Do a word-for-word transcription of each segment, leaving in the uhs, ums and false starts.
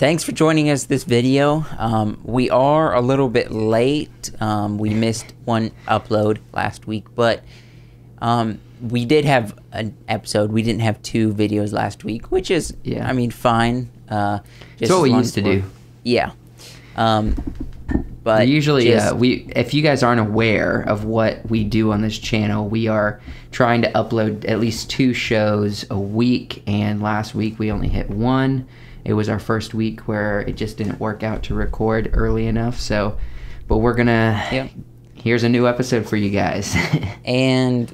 thanks for joining us this video. Um, we are a little bit late. Um, we missed one upload last week, but um, we did have an episode. We didn't have two videos last week, which is, yeah. I mean, fine. Uh, just it's what we used to do. Yeah. Um, but we usually, just, uh, we if you guys aren't aware of what we do on this channel, we are trying to upload at least two shows a week, and last week we only hit one. It was our first week where it just didn't work out to record early enough, so, but we're gonna, yep. Here's a new episode for you guys. And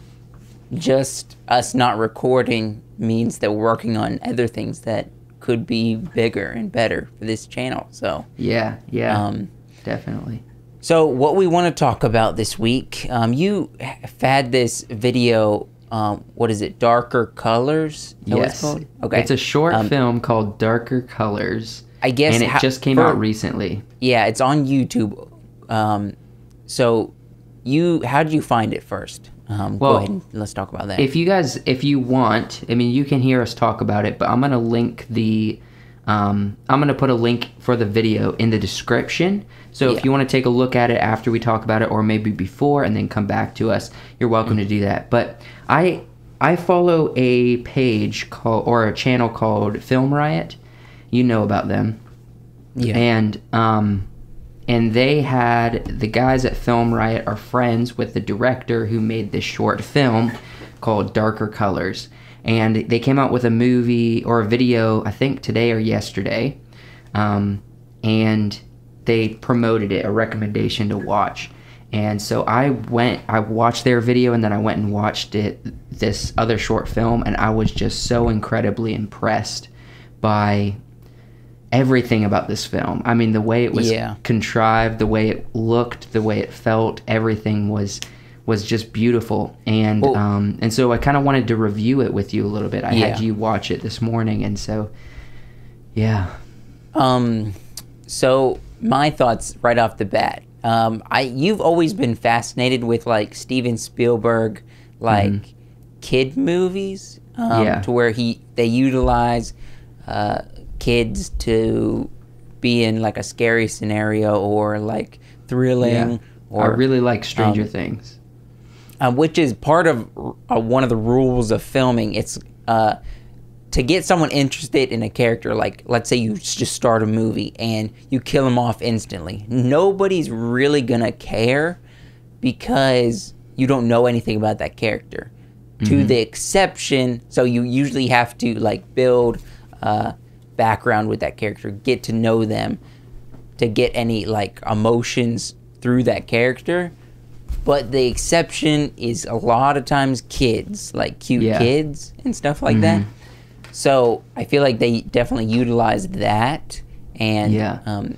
just us not recording means that we're working on other things that could be bigger and better for this channel, so. Yeah, yeah. Um, Definitely. So what we want to talk about this week, um, you had this video, um, what is it, Darker Colors? Yes. It's, okay. It's a short um, film called Darker Colors. I guess. And it how, just came for, out recently. Yeah, it's on YouTube. Um, so you, how did you find it first? Um, well, go ahead and let's talk about that. If you guys, if you want, I mean, you can hear us talk about it, but I'm going to link the... Um, I'm going to put a link for the video in the description. So yeah. If you want to take a look at it after we talk about it, or maybe before, and then come back to us, you're welcome mm-hmm. to do that. But I I follow a page called, or a channel called Film Riot. You know about them. Yeah. And, um, and they had, the guys at Film Riot are friends with the director who made this short film called Darker Colors. And they came out with a movie or a video, I think today or yesterday, um, and they promoted it, a recommendation to watch. And so I went, I watched their video, and then I went and watched it, this other short film, and I was just so incredibly impressed by everything about this film. I mean, the way it was yeah. contrived, the way it looked, the way it felt, everything was... was just beautiful, and well, um, and so I kind of wanted to review it with you a little bit. I yeah. had you watch it this morning, and so, yeah. Um, so my thoughts right off the bat. Um, I you've always been fascinated with like Steven Spielberg, like mm-hmm. kid movies, um, yeah. to where he they utilize uh, kids to be in like a scary scenario or like thrilling. Yeah. Or, I really like Stranger um, Things. Uh, which is part of uh, one of the rules of filming. It's uh, to get someone interested in a character, like let's say you just start a movie and you kill them off instantly. Nobody's really gonna care because you don't know anything about that character. Mm-hmm. To the exception, so you usually have to like build uh, background with that character, get to know them, to get any like emotions through that character. But the exception is a lot of times kids, like cute yeah. kids and stuff like mm-hmm. that. So I feel like they definitely utilized that and yeah. um,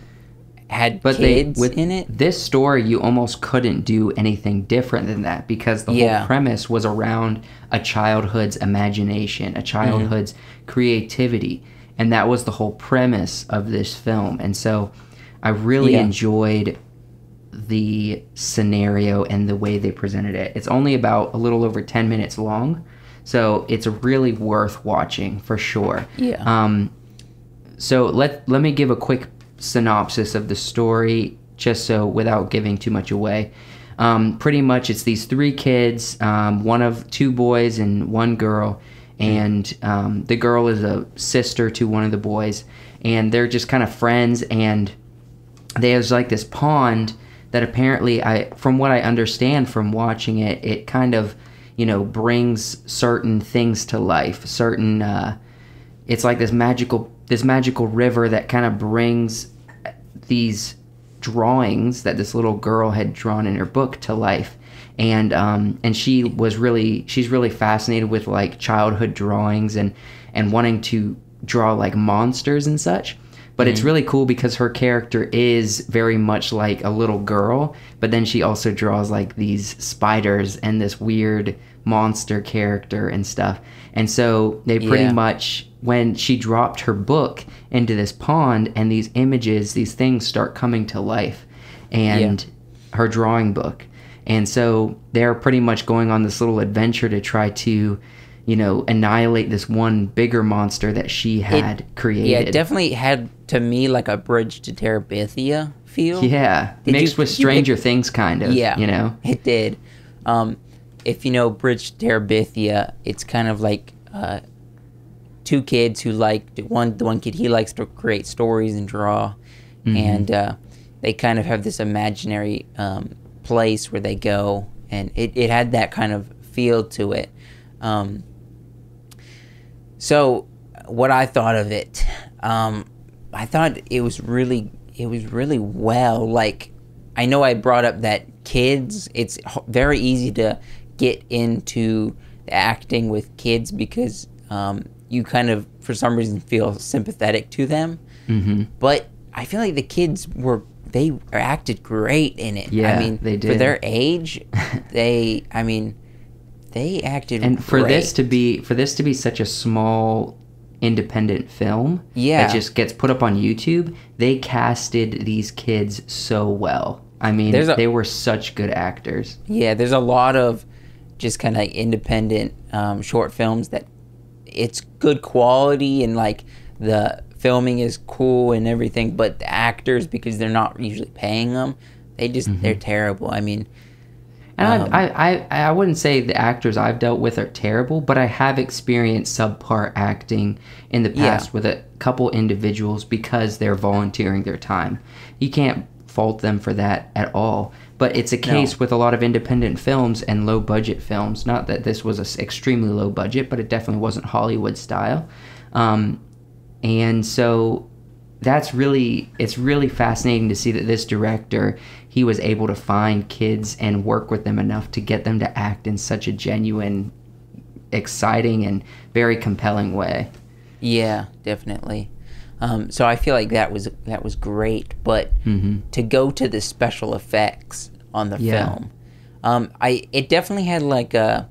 had but kids they, with in it. This story, you almost couldn't do anything different than that because the yeah. whole premise was around a childhood's imagination, a childhood's mm-hmm. creativity. And that was the whole premise of this film. And so I really yeah. enjoyed the scenario and the way they presented it. It's only about a little over ten minutes long, so it's really worth watching for sure. Yeah. Um, so let let me give a quick synopsis of the story, just so without giving too much away. Um, pretty much, it's these three kids, um, one of two boys and one girl, and um, the girl is a sister to one of the boys, and they're just kind of friends. And there's like this pond that apparently, I, from what I understand from watching it, it kind of, you know, brings certain things to life. Certain, uh, it's like this magical, this magical river that kind of brings these drawings that this little girl had drawn in her book to life. And um, and she was really, she's really fascinated with like childhood drawings and and wanting to draw like monsters and such. But it's really cool because her character is very much like a little girl, but then she also draws like these spiders and this weird monster character and stuff. And so they pretty yeah. much, when she dropped her book into this pond and these images, these things start coming to life and yeah. her drawing book. And so they're pretty much going on this little adventure to try to, you know, annihilate this one bigger monster that she had it, created. Yeah, it definitely had, to me, like a Bridge to Terabithia feel. Yeah, did mixed you, with Stranger pick, Things, kind of. Yeah, you know? It did. Um, if you know Bridge to Terabithia, it's kind of like uh, two kids who like, one, the one kid, he likes to create stories and draw, mm-hmm. and uh, they kind of have this imaginary um, place where they go, and it, it had that kind of feel to it. Um, so what I thought of it, um, I thought it was really, it was really well, like, I know I brought up that kids, it's very easy to get into acting with kids because, um, you kind of, for some reason, feel sympathetic to them, mm-hmm. but I feel like the kids were, they acted great in it. Yeah, I mean, they did. For their age, they, I mean... They acted and for great. this to be for this to be such a small independent film, yeah, that just gets put up on YouTube. They casted these kids so well. I mean, a, they were such good actors. Yeah, there's a lot of just kind of like independent um, short films that it's good quality and like the filming is cool and everything, but the actors, because they're not usually paying them, they just mm-hmm. they're terrible. I mean. And um, I, I I wouldn't say the actors I've dealt with are terrible, but I have experienced subpar acting in the past yeah. with a couple individuals because they're volunteering their time. You can't fault them for that at all. But it's a case no. with a lot of independent films and low-budget films. Not that this was an extremely low budget, but it definitely wasn't Hollywood style. Um, and so that's really, it's really fascinating to see that this director... He was able to find kids and work with them enough to get them to act in such a genuine, exciting, and very compelling way. Yeah, definitely. Um, so I feel like that was that was great. But mm-hmm. to go to the special effects on the yeah. film, um, I it definitely had like a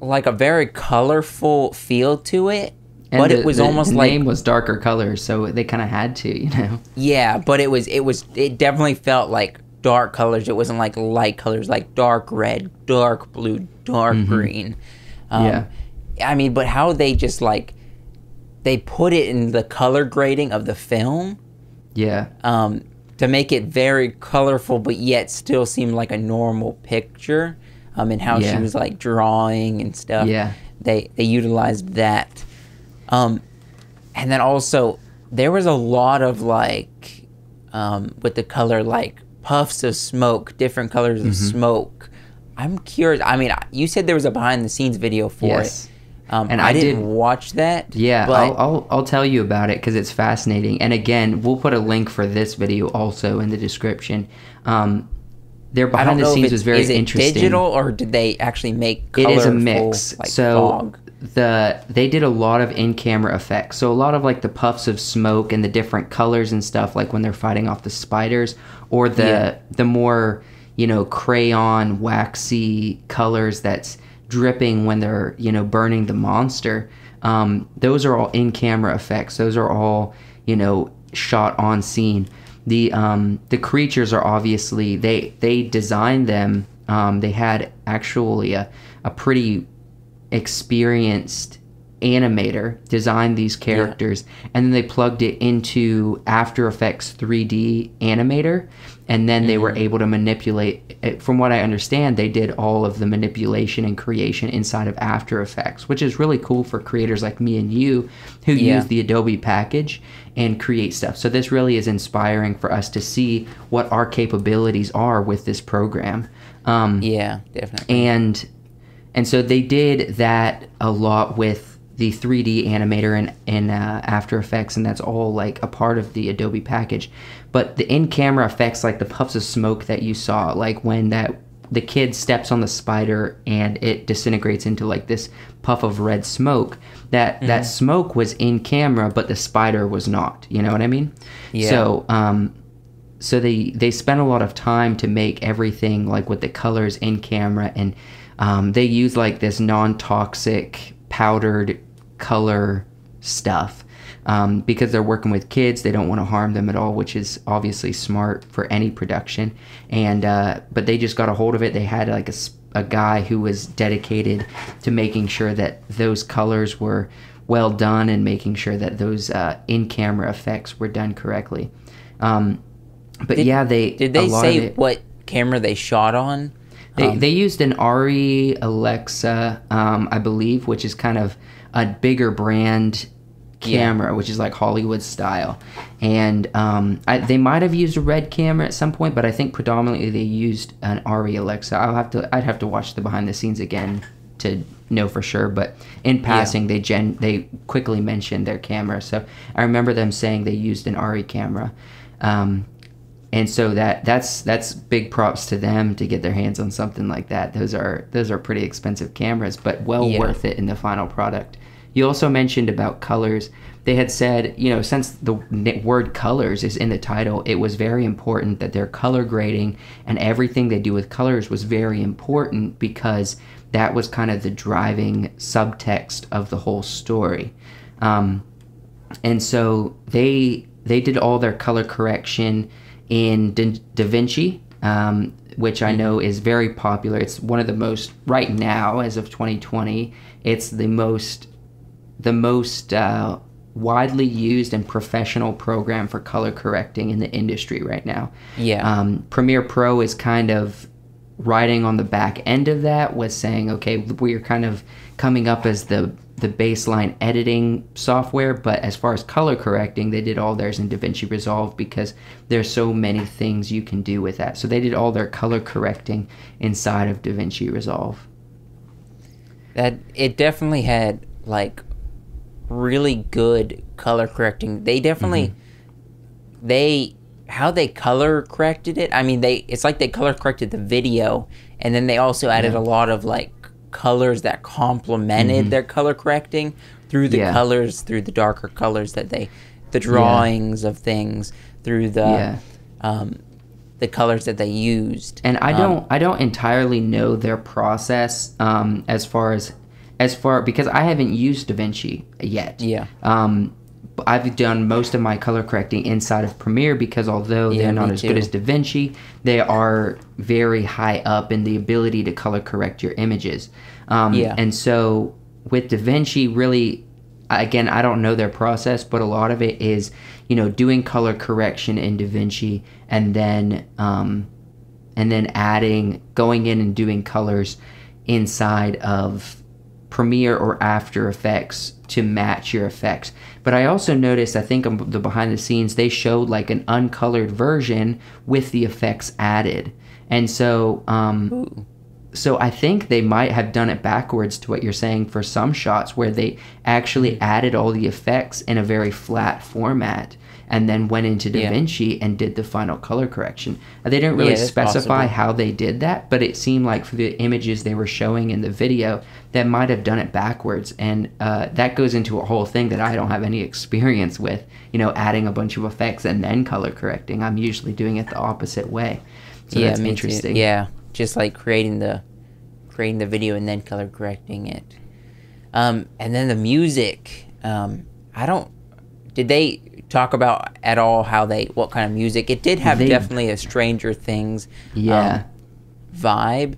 like a very colorful feel to it. And but the, it was the almost like the name was Darker Colors, so they kind of had to, you know. Yeah, but it was it was it definitely felt like dark colors. It wasn't like light colors, like dark red, dark blue, dark mm-hmm. green. Um, yeah, I mean, but how they just like they put it in the color grading of the film. Yeah. Um, to make it very colorful, but yet still seem like a normal picture. Um, and how yeah. she was like drawing and stuff. Yeah. They they utilized that. Um, and then also there was a lot of like, um, with the color, like puffs of smoke, different colors of mm-hmm. smoke. I'm curious. I mean, you said there was a behind the scenes video for yes. it. Um, and I, I didn't did, watch that. Yeah. But I'll, I'll, I'll tell you about it cause it's fascinating. And again, we'll put a link for this video also in the description. Um, Their behind the scenes was very interesting. Is it digital or did they actually make colorful? It is a mix. Like, so fog? the they did a lot of in-camera effects. So a lot of like the puffs of smoke and the different colors and stuff, like when they're fighting off the spiders, or the yeah. the more, you know, crayon waxy colors that's dripping when they're, you know, burning the monster. Um, those are all in-camera effects. Those are all, you know, shot on scene. The um, the creatures are obviously, they, they designed them. Um, they had actually a, a pretty experienced animator design these characters. Yeah. And then they plugged it into After Effects three D animator. And then they mm-hmm. were able to manipulate. From what I understand, they did all of the manipulation and creation inside of After Effects, which is really cool for creators like me and you who yeah. use the Adobe package and create stuff. So this really is inspiring for us to see what our capabilities are with this program. Um, yeah, definitely. And and so they did that a lot with the three D animator and, and uh, After Effects, and that's all like a part of the Adobe package. But the in-camera effects, like the puffs of smoke that you saw, like when that the kid steps on the spider and it disintegrates into like this puff of red smoke, that, mm-hmm. that smoke was in camera, but the spider was not. You know what I mean? Yeah. So, um, so they, they spent a lot of time to make everything like with the colors in camera, and um, they used like this non-toxic powdered color stuff um, because they're working with kids. They don't want to harm them at all, which is obviously smart for any production. And uh, but they just got a hold of it. They had like a a guy who was dedicated to making sure that those colors were well done and making sure that those uh, in-camera effects were done correctly. Um, but did, yeah, they did they say it, what camera they shot on? They, um, they used an Arri Alexa, um, I believe, which is kind of a bigger brand camera, yeah. which is like Hollywood style. And um, I, they might have used a Red camera at some point, but I think predominantly they used an Arri Alexa. I'll have to, I'd have to watch the behind the scenes again to know for sure. But in passing, yeah. they gen, they quickly mentioned their camera. So I remember them saying they used an Arri camera. Um, And so that that's that's big props to them to get their hands on something like that. Those are those are pretty expensive cameras, but well yeah. worth it in the final product. You also mentioned about colors. They had said, you know, since the word colors is in the title, it was very important that their color grading and everything they do with colors was very important, because that was kind of the driving subtext of the whole story. Um, and so they they did all their color correction in DaVinci, um, which I know is very popular. It's one of the most, right now, as of twenty twenty, it's the most, the most uh, widely used and professional program for color correcting in the industry right now. Yeah. Um, Premiere Pro is kind of riding on the back end of that, was saying, okay, we're kind of coming up as the the baseline editing software, but as far as color correcting, they did all theirs in DaVinci Resolve, because there's so many things you can do with that. So they did all their color correcting inside of DaVinci Resolve. That it definitely had like really good color correcting. They definitely mm-hmm. they how they color corrected it. I mean, they it's like they color corrected the video, and then they also added yeah. a lot of like colors that complemented mm-hmm. their color correcting through the yeah. colors, through the darker colors that they, the drawings yeah. of things, through the yeah. um, the colors that they used. And I don't, um, I don't entirely know their process um, as far as, as far because I haven't used DaVinci yet. Yeah. Um, I've done most of my color correcting inside of Premiere, because although yeah, they're not as too. good as DaVinci, they are very high up in the ability to color correct your images. Um, yeah. And so with DaVinci, really, again, I don't know their process, but a lot of it is, you know, doing color correction in DaVinci, and then um, and then adding, going in and doing colors inside of Premiere or After Effects to match your effects. But I also noticed, I think on the behind the scenes, they showed like an uncolored version with the effects added. And so um, so I think they might have done it backwards to what you're saying for some shots, where they actually added all the effects in a very flat format and then went into DaVinci yeah. and did the final color correction. They didn't really yeah, specify possible. how they did that, but it seemed like for the images they were showing in the video, that might have done it backwards. And uh, that goes into a whole thing that I don't have any experience with, you know, adding a bunch of effects and then color correcting. I'm usually doing it the opposite way. So yeah, that's interesting. Too. Yeah, just like creating the, creating the video and then color correcting it. Um, and then the music, um, I don't, did they, talk about at all how they what kind of music it did have? They, definitely a Stranger Things yeah um, vibe.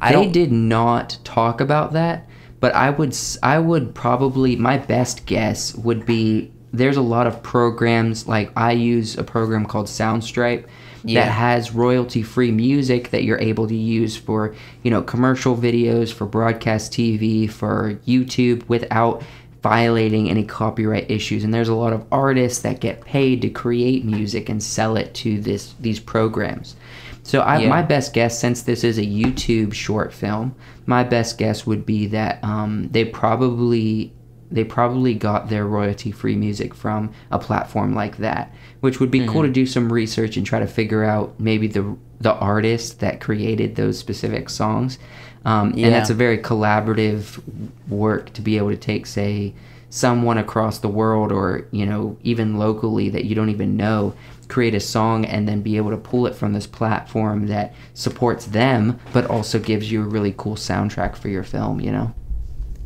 I they did not talk about that, but I would I would probably, my best guess would be, there's a lot of programs, like I use a program called Soundstripe yeah. that has royalty free music that you're able to use for, you know, commercial videos, for broadcast T V, for YouTube, without violating any copyright issues. And there's a lot of artists that get paid to create music and sell it to this these programs. So I, yeah. my best guess, since this is a YouTube short film, my best guess would be that um, they probably they probably got their royalty-free music from a platform like that, which would be mm-hmm. cool to do some research and try to figure out maybe the the artist that created those specific songs. Um, yeah. And that's a very collaborative work to be able to take, say, someone across the world, or, you know, even locally that you don't even know, create a song and then be able to pull it from this platform that supports them, but also gives you a really cool soundtrack for your film, you know?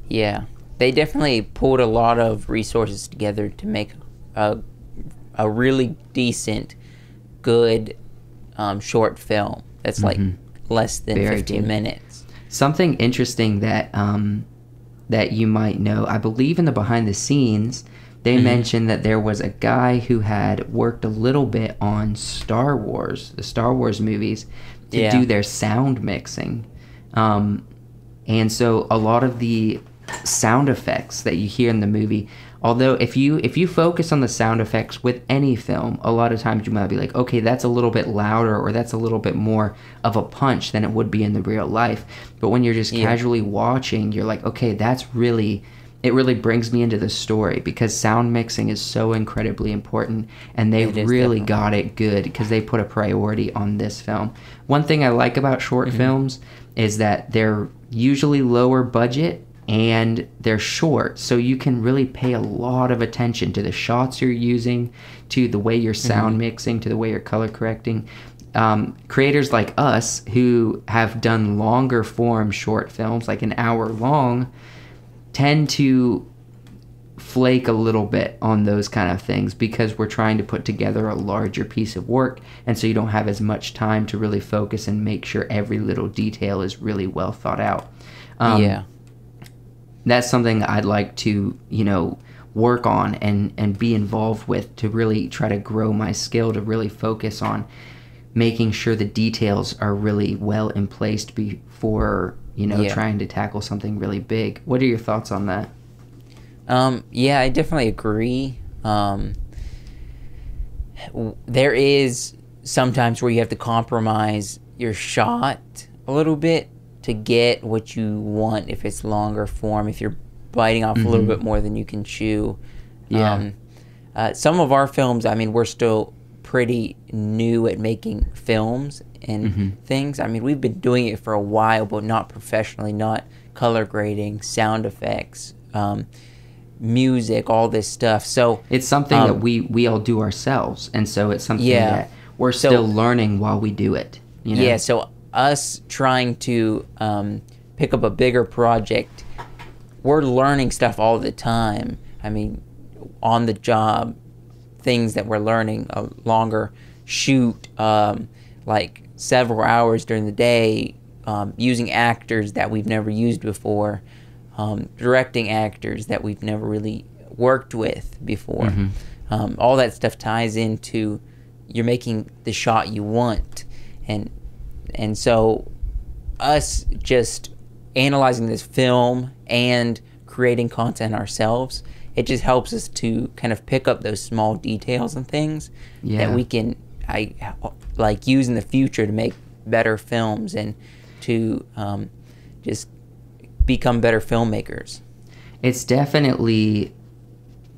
Yeah. They definitely pulled a lot of resources together to make a, a really decent, good um, short film that's mm-hmm. like less than very fifteen deep. minutes. Something interesting that um, that you might know, I believe in the behind the scenes, they mm-hmm. mentioned that there was a guy who had worked a little bit on Star Wars, the Star Wars movies, to yeah. do their sound mixing. Um, and so a lot of the sound effects that you hear in the movie, although if you if you focus on the sound effects with any film, a lot of times you might be like, okay, that's a little bit louder or that's a little bit more of a punch than it would be in the real life. But when you're just yeah. casually watching, you're like, okay, that's really, it really brings me into the story, because sound mixing is so incredibly important, and they really definitely. got it good because they put a priority on this film. One thing I like about short mm-hmm. films is that they're usually lower budget, and they're short, so you can really pay a lot of attention to the shots you're using, to the way you're sound mm-hmm. mixing, to the way you're color correcting. Um, creators like us who have done longer form short films, like an hour long, tend to flake a little bit on those kind of things because we're trying to put together a larger piece of work, and so you don't have as much time to really focus and make sure every little detail is really well thought out. Um, yeah. That's something I'd like to, you know, work on and, and be involved with, to really try to grow my skill, to really focus on making sure the details are really well in place before, you know, yeah. trying to tackle something really big. What are your thoughts on that? Um, yeah, I definitely agree. Um, there is sometimes where you have to compromise your shot a little bit to get what you want. If it's longer form, if you're biting off mm-hmm. a little bit more than you can chew. Yeah. Um, uh, some of our films, I mean, we're still pretty new at making films and mm-hmm. things. I mean, we've been doing it for a while, but not professionally, not color grading, sound effects, um, music, all this stuff. So it's something um, that we, we all do ourselves. And so it's something yeah. that we're so, still learning while we do it. You know? Yeah, so us trying to um, pick up a bigger project, we're learning stuff all the time. I mean, on the job, things that we're learning, a longer shoot, um, like several hours during the day, um, using actors that we've never used before, um, directing actors that we've never really worked with before. Mm-hmm. Um, all that stuff ties into you're making the shot you want. And And so us just analyzing this film and creating content ourselves, it just helps us to kind of pick up those small details and things yeah. that we can I, like use in the future to make better films and to um, just become better filmmakers. It's definitely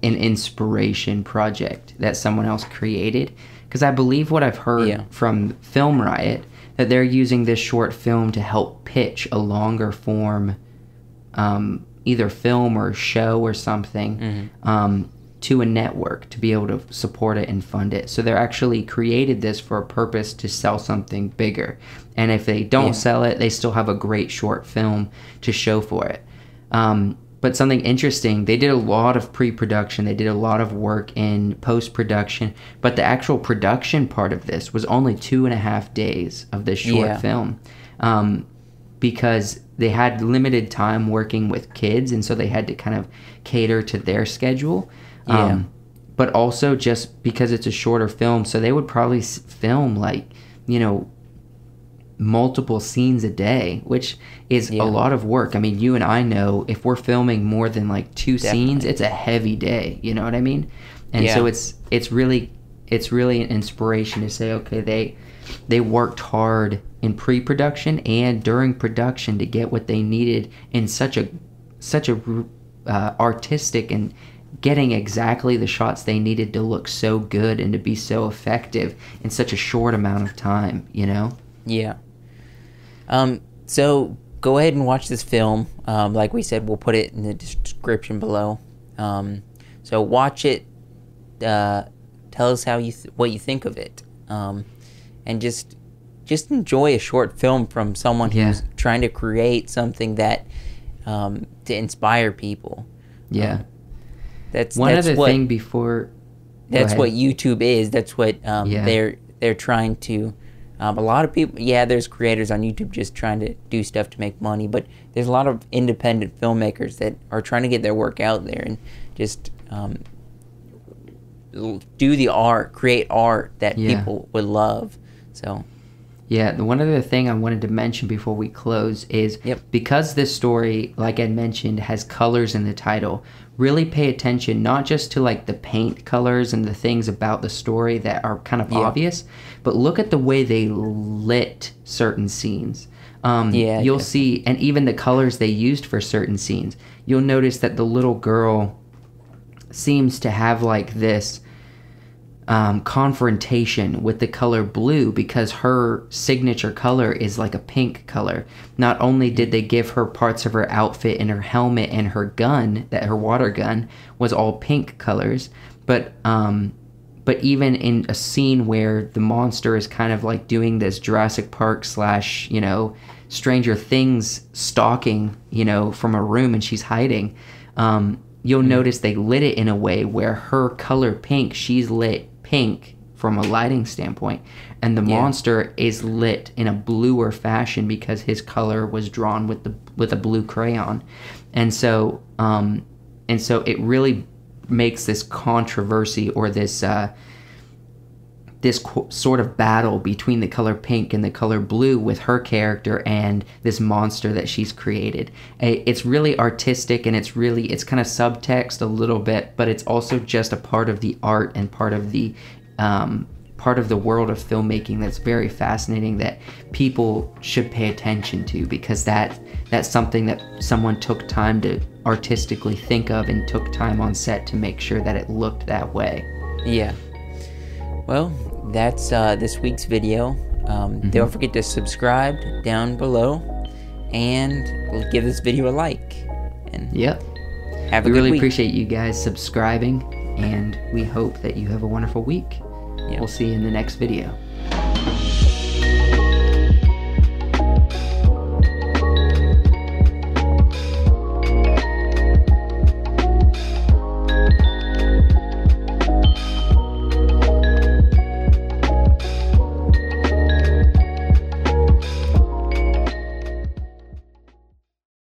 an inspiration project that someone else created, because I believe what I've heard yeah. from Film Riot, that they're using this short film to help pitch a longer form, um, either film or show or something, mm-hmm. um, to a network to be able to support it and fund it. So they're actually created this for a purpose to sell something bigger. And if they don't yeah. sell it, they still have a great short film to show for it. Um, but something interesting, they did a lot of pre-production, they did a lot of work in post-production, but the actual production part of this was only two and a half days of this short yeah. film, um, because they had limited time working with kids, and so they had to kind of cater to their schedule, um, yeah. but also just because it's a shorter film, so they would probably film, like, you know, multiple scenes a day, which is yeah. a lot of work. I mean, you and I know if we're filming more than like two Definitely. scenes, it's a heavy day, you know what I mean? And yeah. so it's it's really it's really an inspiration to say, okay, they they worked hard in pre-production and during production to get what they needed in such a such a uh, artistic, and getting exactly the shots they needed to look so good and to be so effective in such a short amount of time, you know? Yeah. Um, so go ahead and watch this film. Um, like we said, we'll put it in the description below. Um, so watch it. Uh, tell us how you th- what you think of it, um, and just just enjoy a short film from someone yeah. who's trying to create something that um, to inspire people. Yeah, um, that's one that's other what, thing before. That's what YouTube is. That's what um, yeah. they're they're trying to Um, a lot of people, yeah, there's creators on YouTube just trying to do stuff to make money, but there's a lot of independent filmmakers that are trying to get their work out there and just um, do the art, create art that yeah. people would love. So, yeah, the one other thing I wanted to mention before we close is yep. because this story, like I mentioned, has colors in the title, really pay attention not just to like the paint colors and the things about the story that are kind of yeah. obvious, but look at the way they lit certain scenes. Um, yeah, you'll definitely. see, and even the colors they used for certain scenes, you'll notice that the little girl seems to have like this um, confrontation with the color blue because her signature color is like a pink color. Not only did they give her parts of her outfit and her helmet and her gun, that her water gun was all pink colors, but um, but even in a scene where the monster is kind of like doing this Jurassic Park slash, you know, Stranger Things stalking, you know, from a room and she's hiding, um, you'll mm-hmm. notice they lit it in a way where her color pink, she's lit pink from a lighting standpoint, and the yeah. monster is lit in a bluer fashion because his color was drawn with the with a blue crayon, and so um, and so it really makes this controversy or this uh, this qu- sort of battle between the color pink and the color blue with her character and this monster that she's created. It's really artistic, and it's really, it's kind of subtext a little bit, but it's also just a part of the art and part of the um, part of the world of filmmaking that's very fascinating that people should pay attention to, because that that's something that someone took time to artistically think of and took time on set to make sure that it looked that way. Yeah. Well, that's uh, this week's video. Um, mm-hmm. Don't forget to subscribe down below and give this video a like. And yep. Have a we good really week. Appreciate you guys subscribing, and we hope that you have a wonderful week. Yep. We'll see you in the next video.